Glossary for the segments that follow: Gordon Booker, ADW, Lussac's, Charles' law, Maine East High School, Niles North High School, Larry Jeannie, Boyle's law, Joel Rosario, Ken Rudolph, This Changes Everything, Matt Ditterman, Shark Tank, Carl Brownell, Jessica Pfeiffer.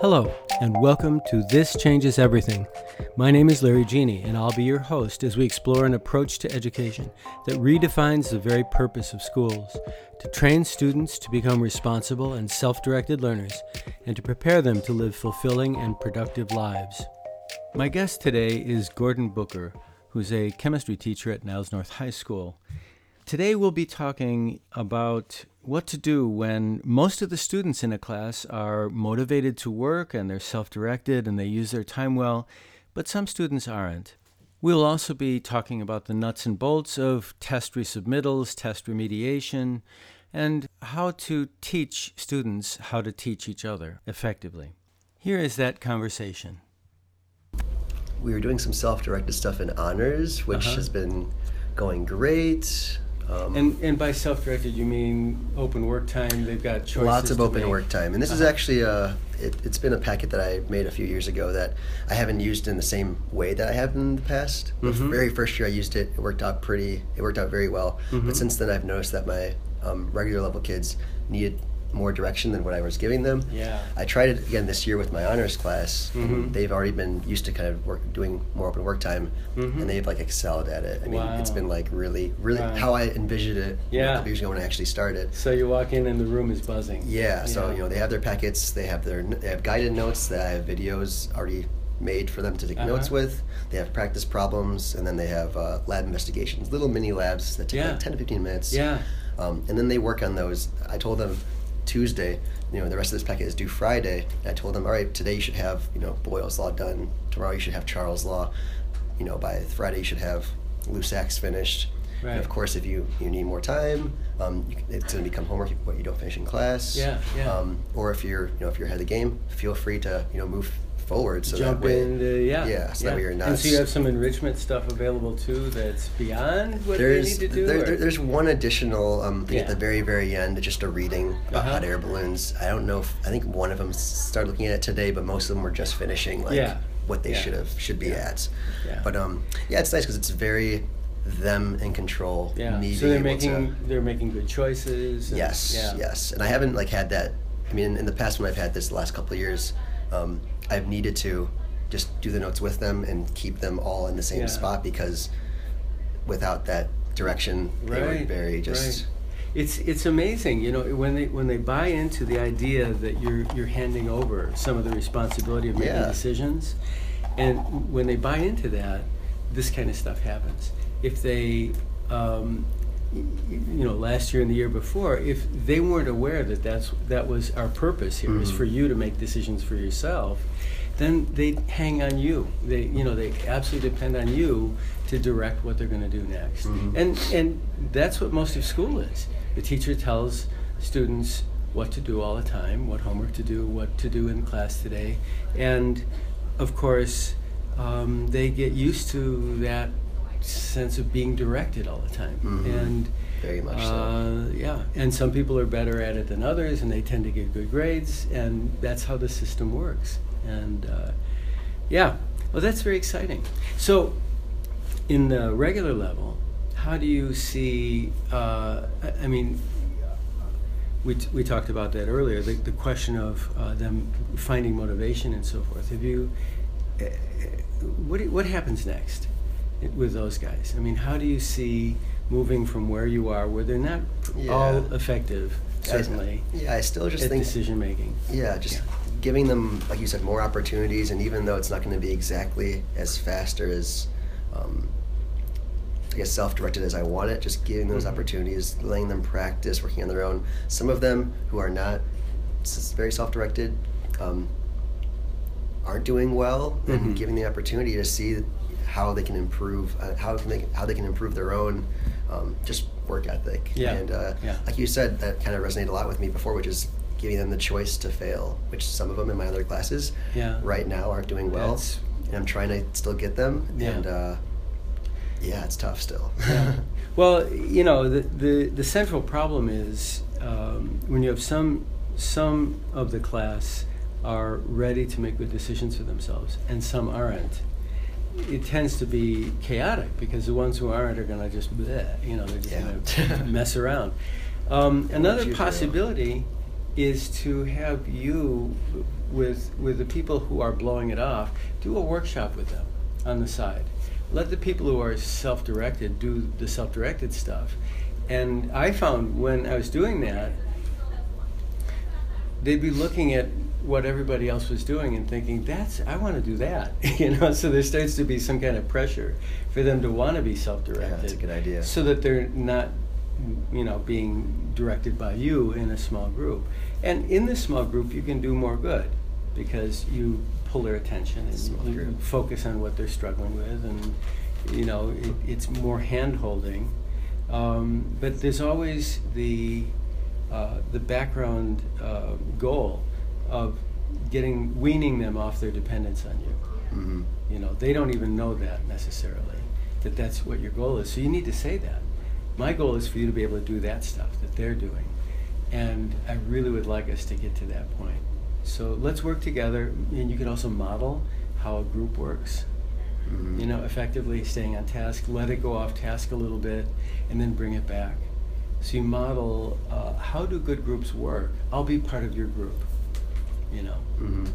Hello, and welcome to This Changes Everything. My name is Larry Jeannie, and I'll be your host as we explore an approach to education that redefines the very purpose of schools, to train students to become responsible and self-directed learners, and to prepare them to live fulfilling and productive lives. My guest today is Gordon Booker, who's a chemistry teacher at Niles North High School. Today we'll be talking about what to do when most of the students in a class are motivated to work and they're self-directed and they use their time well, but some students aren't. We'll also be talking about the nuts and bolts of test resubmittals, test remediation, and how to teach students how to teach each other effectively. Here is that conversation. We were doing some self-directed stuff in honors, which has been going great. And by self-directed, you mean open work time? They've got choices. Lots of open work time. And this is actually, it's been a packet that I made a few years ago that I haven't used in the same way that I have in the past. Mm-hmm. The very first year I used it, it worked out very well. Mm-hmm. But since then I've noticed that my regular level kids needed more direction than what I was giving them. Yeah. I tried it again this year with my honors class. Mm-hmm. They've already been used to kind of doing more open work time, mm-hmm. and they've like excelled at it. I mean, it's been like really how I envisioned it a couple years ago when I actually started. So you walk in and the room is buzzing. Yeah. So you know they have their packets, they have guided notes that I have videos already made for them to take notes with. They have practice problems, and then they have lab investigations, little mini labs that take like 10 to 15 minutes. Yeah. And then they work on those. I told them Tuesday, the rest of this packet is due Friday, and I told them, all right, today you should have, Boyle's law done, tomorrow you should have Charles' law, by Friday you should have Lussac's finished, right. And of course if you need more time, it's going to become homework what you don't finish in class, or if you're, if you're ahead of the game, feel free to, move forward, so jump that way that way you're not. And so you have some enrichment stuff available too that's beyond what they need to do? There's one additional thing at the very, very end, just a reading about hot air balloons. I don't know I think one of them started looking at it today, but most of them were just finishing what they should be at. Yeah. But it's nice because it's very them in control. Yeah. Me so they're making good choices. And, yes. And I haven't had that. I mean, in the past when I've had this the last couple of years, I've needed to just do the notes with them and keep them all in the same spot, because without that direction, they were very just. Right. It's amazing, when they buy into the idea that you're handing over some of the responsibility of making decisions, and when they buy into that, this kind of stuff happens. If they, last year and the year before, if they weren't aware that that was our purpose here, mm-hmm. is for you to make decisions for yourself, then they hang on you. They, they absolutely depend on you to direct what they're going to do next. Mm-hmm. And that's what most of school is. The teacher tells students what to do all the time, what homework to do, what to do in class today, and of course they get used to that sense of being directed all the time, mm-hmm. and very much so. Yeah, and some people are better at it than others, and they tend to get good grades, and that's how the system works. And that's very exciting. So, in the regular level, how do you see? I mean, we talked about that earlier. The question of them finding motivation and so forth. Have you? What happens next with those guys? I mean, how do you see moving from where you are, where they're not all effective, certainly, I still just think decision-making? Yeah, just giving them, like you said, more opportunities, and even though it's not going to be exactly as fast or as, self-directed as I want it, just giving those mm-hmm. opportunities, letting them practice, working on their own. Some of them who are not very self-directed aren't doing well, mm-hmm. and giving the opportunity to see how they can improve, how they can improve their own, just work ethic. Yeah. And like you said, that kind of resonated a lot with me before, which is giving them the choice to fail, which some of them in my other classes right now aren't doing well, and I'm trying to still get them. Yeah. And it's tough still. Yeah. Well, the central problem is when you have some of the class are ready to make good decisions for themselves, and some aren't. It tends to be chaotic because the ones who aren't are going to just, they're just going to mess around. Another possibility is to have you with the people who are blowing it off, do a workshop with them on the side. Let the people who are self-directed do the self-directed stuff. And I found when I was doing that, they'd be looking at what everybody else was doing and thinking, "That's, I want to do that," you know. So there starts to be some kind of pressure for them to want to be self-directed. Yeah, that's a good idea. So that they're not, you know, being directed by you in a small group. And in this small group, you can do more good because you pull their attention and you focus on what they're struggling with, and you know, it's more hand-holding. But there's always the background goal of weaning them off their dependence on you. Mm-hmm. You know, they don't even know that necessarily, that that's what your goal is. So you need to say that. My goal is for you to be able to do that stuff that they're doing. And I really would like us to get to that point. So let's work together, and you can also model how a group works. Mm-hmm. You know, effectively staying on task, let it go off task a little bit, and then bring it back. So you model how do good groups work? I'll be part of your group. You know, mm-hmm.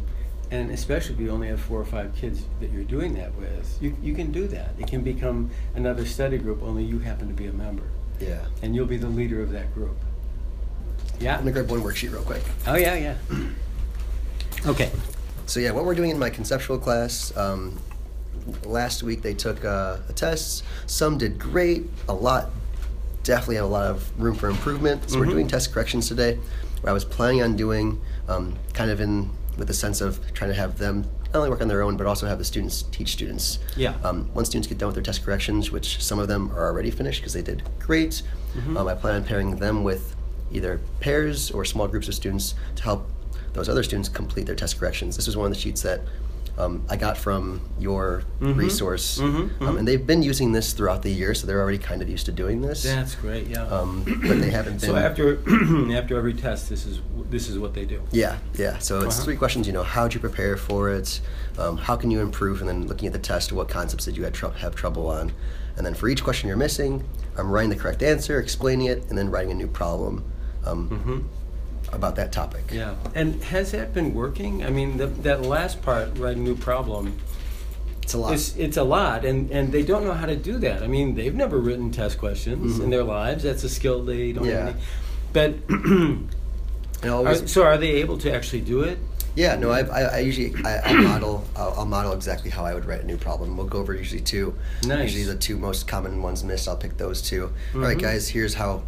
And especially if you only have 4 or 5 kids that you're doing that with, you can do that. It can become another study group, only you happen to be a member. Yeah. And you'll be the leader of that group. Yeah. I'm gonna grab one worksheet real quick. Oh yeah, yeah. Okay. So yeah, what we're doing in my conceptual class, last week they took a test. Some did great. A lot definitely have a lot of room for improvement. So mm-hmm. We're doing test corrections today. I was planning on doing kind of with the sense of trying to have them not only work on their own, but also have the students teach students. Yeah. Once students get done with their test corrections, which some of them are already finished because they did great, mm-hmm. I plan on pairing them with either pairs or small groups of students to help those other students complete their test corrections. This was one of the sheets that I got from your mm-hmm. resource, mm-hmm. Mm-hmm. And they've been using this throughout the year, so they're already kind of used to doing this. That's great, yeah. But they haven't been. So after every test, this is what they do. Yeah, yeah. So it's uh-huh. 3 questions. You know, how'd you prepare for it? How can you improve? And then looking at the test, what concepts did you have trouble on? And then for each question you're missing, I'm writing the correct answer, explaining it, and then writing a new problem. Mm-hmm. About that topic. Yeah, and has that been working? I mean, that last part, right, new problem. It's a lot. It's a lot, and they don't know how to do that. I mean, they've never written test questions mm-hmm. in their lives. That's a skill they don't have. But so are they able to actually do it? Yeah, no, I'll model exactly how I would write a new problem. We'll go over usually 2. Nice. Usually the 2 most common ones missed, I'll pick those 2. Mm-hmm. All right, guys, here's how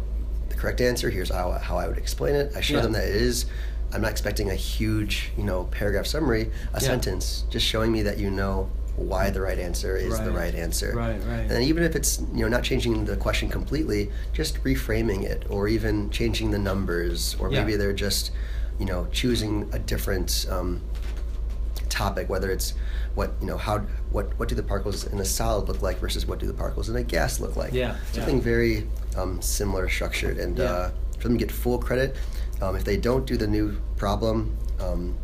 the correct answer, here's how I would explain it. I show them that it is, I'm not expecting a huge, you know, paragraph summary, a sentence, just showing me that you know why the right answer is the right answer. Right. And even if it's, you know, not changing the question completely, just reframing it or even changing the numbers, or maybe they're just, you know, choosing a different topic, whether it's what do the particles in a solid look like versus what do the particles in a gas look like? Yeah, something very similar, structured, and for them to get full credit. If they don't do the new problem,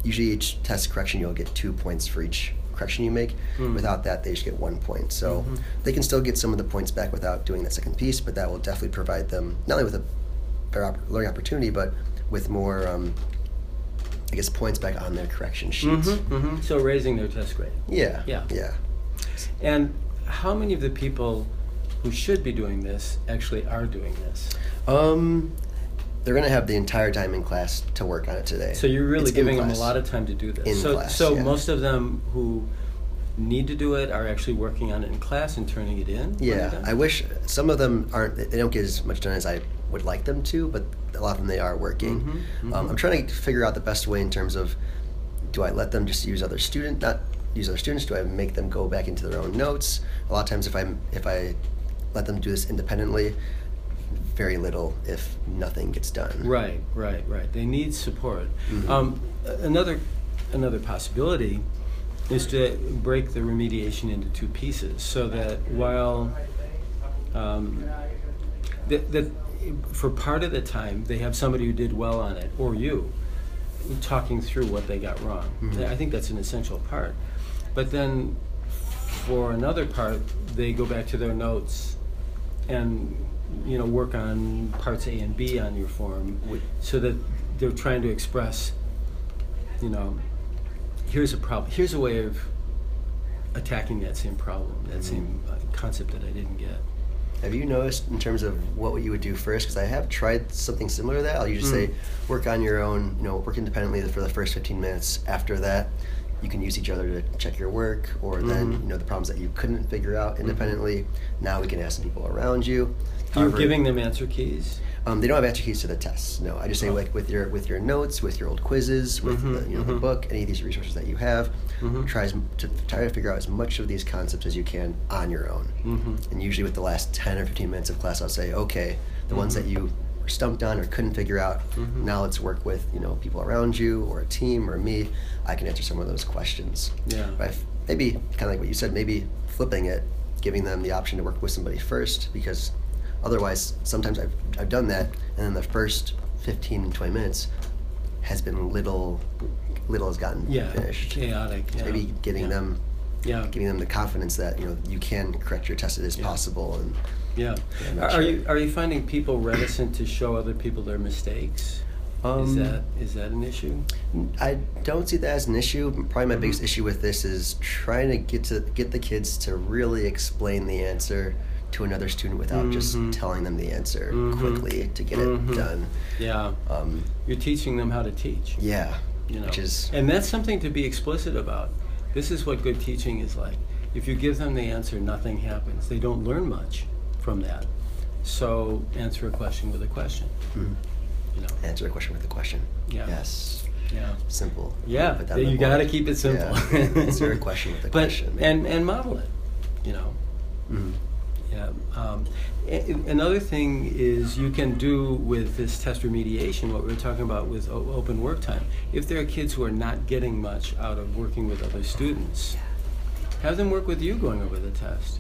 usually each test correction you'll get 2 points for each correction you make. Mm. Without that, they just get 1 point. So mm-hmm. they can still get some of the points back without doing that second piece, but that will definitely provide them not only with a better learning opportunity, but with more. I guess points back on their correction sheets. Mm-hmm, mm-hmm. So raising their test grade. Yeah. Yeah. Yeah. And how many of the people who should be doing this actually are doing this? They're going to have the entire time in class to work on it today. So you're really giving them a lot of time to do this. So most of them who need to do it are actually working on it in class and turning it in. Yeah. I wish some of them aren't. They don't get as much done as I would like them to, but a lot of them, they are working. Mm-hmm, mm-hmm. I'm trying to figure out the best way in terms of, do I let them just use other students? Do I make them go back into their own notes? A lot of times if I let them do this independently, very little if nothing gets done. Right. They need support. Mm-hmm. Another possibility is to break the remediation into 2 pieces so that while for part of the time, they have somebody who did well on it, or you, talking through what they got wrong. Mm-hmm. I think that's an essential part. But then for another part, they go back to their notes and, you know, work on parts A and B on your form so that they're trying to express, you know, here's a problem. Here's a way of attacking that same problem, that same concept that I didn't get. Have you noticed in terms of what you would do first? Because I have tried something similar to that. I'll usually say work on your own, you know, work independently for the first 15 minutes. After that, you can use each other to check your work, or then you know the problems that you couldn't figure out independently. Now we can ask the people around you. However, you're giving them answer keys. They don't have answer keys to the tests. No, I just say like with your notes, with your old quizzes, with the, you know, the book, any of these resources that you have, try to figure out as much of these concepts as you can on your own. And usually with the last 10 or 15 minutes of class, I'll say, okay, the ones that you were stumped on or couldn't figure out, now let's work with, you know, people around you or a team or me. I can answer some of those questions. Yeah. But maybe kind of like what you said, maybe flipping it, giving them the option to work with somebody first, because otherwise, sometimes I've done that, and then the first 15, 20 minutes has been little has gotten finished. Chaotic. So maybe giving them the confidence that, you know, you can correct your test, it is possible. And Are you finding people reticent to show other people their mistakes? Is that an issue? I don't see that as an issue. Probably my biggest issue with this is trying to get the kids to really explain the answer to another student without just telling them the answer quickly to get it done. Yeah. You're teaching them how to teach. Yeah. You know. And that's something to be explicit about. This is what good teaching is like. If you give them the answer, nothing happens. They don't learn much from that. So answer a question with a question. You know. Answer a question with a question. Yeah. Yes. Yeah. Simple. Yeah. You got to keep it simple. Yeah. Answer a question with a question. And model it. You know. Yeah. Another thing is you can do with this test remediation what we were talking about with open work time. If there are kids who are not getting much out of working with other students, have them work with you going over the test.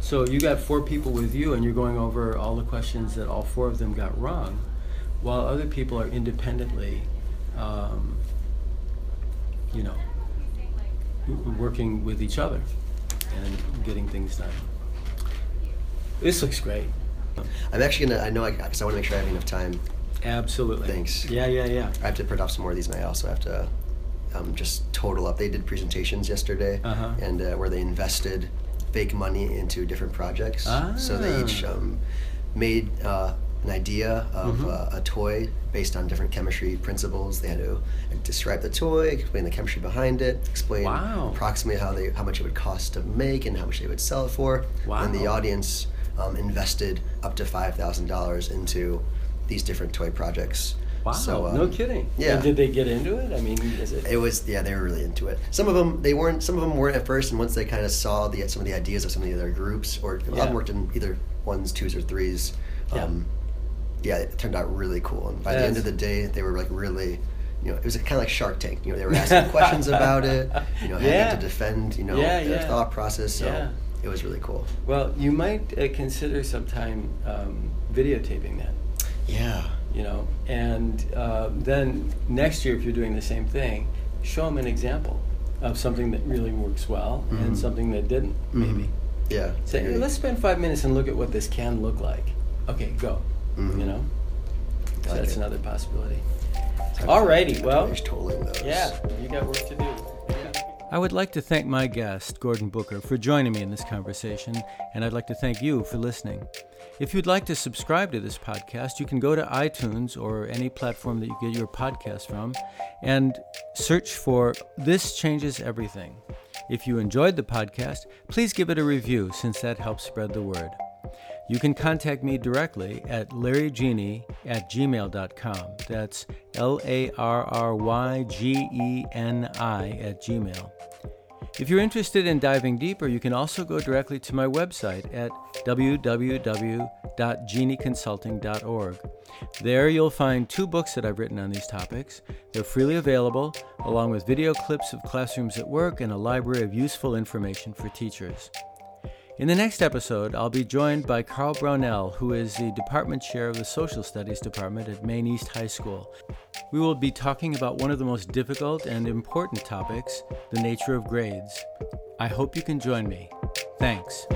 So you got 4 people with you and you're going over all the questions that all 4 of them got wrong, while other people are independently, you know, working with each other and getting things done. This looks great. I'm actually gonna. I know because I want to make sure I have enough time. Absolutely. Thanks. Yeah. I have to print off some more of these, and I also have to just total up. They did presentations yesterday, and where they invested fake money into different projects. So they each made an idea of a toy based on different chemistry principles. They had to describe the toy, explain the chemistry behind it, explain approximately how much it would cost to make and how much they would sell it for. Wow. And the audience invested up to $5,000 into these different toy projects. Wow! So, no kidding. Yeah. And did they get into it? I mean, it was they were really into it. Some of them weren't at first, and once they kind of saw some of the ideas of some of the other groups, or a lot worked in either 1s, 2s, or 3s. It turned out really cool. And by the end of the day, they were like really. You know, it was kind of like Shark Tank. You know, they were asking questions about it. You know, having to defend. You know, their thought process. So. Yeah. It was really cool. Well, you might consider sometime videotaping that. Yeah. You know, and then next year, if you're doing the same thing, show them an example of something that really works well and something that didn't, maybe. Yeah. Say, hey, let's spend 5 minutes and look at what this can look like. Okay, go. You know? So that's another possibility. Alrighty, well. There's totally those. Yeah, you got work to do. I would like to thank my guest, Gordon Booker, for joining me in this conversation, and I'd like to thank you for listening. If you'd like to subscribe to this podcast, you can go to iTunes or any platform that you get your podcast from and search for This Changes Everything. If you enjoyed the podcast, please give it a review since that helps spread the word. You can contact me directly at larryjeannie@gmail.com. That's LARRYGENI@gmail.com. If you're interested in diving deeper, you can also go directly to my website at www.genieconsulting.org. There you'll find 2 books that I've written on these topics. They're freely available, along with video clips of classrooms at work and a library of useful information for teachers. In the next episode, I'll be joined by Carl Brownell, who is the department chair of the Social Studies Department at Maine East High School. We will be talking about one of the most difficult and important topics, the nature of grades. I hope you can join me. Thanks.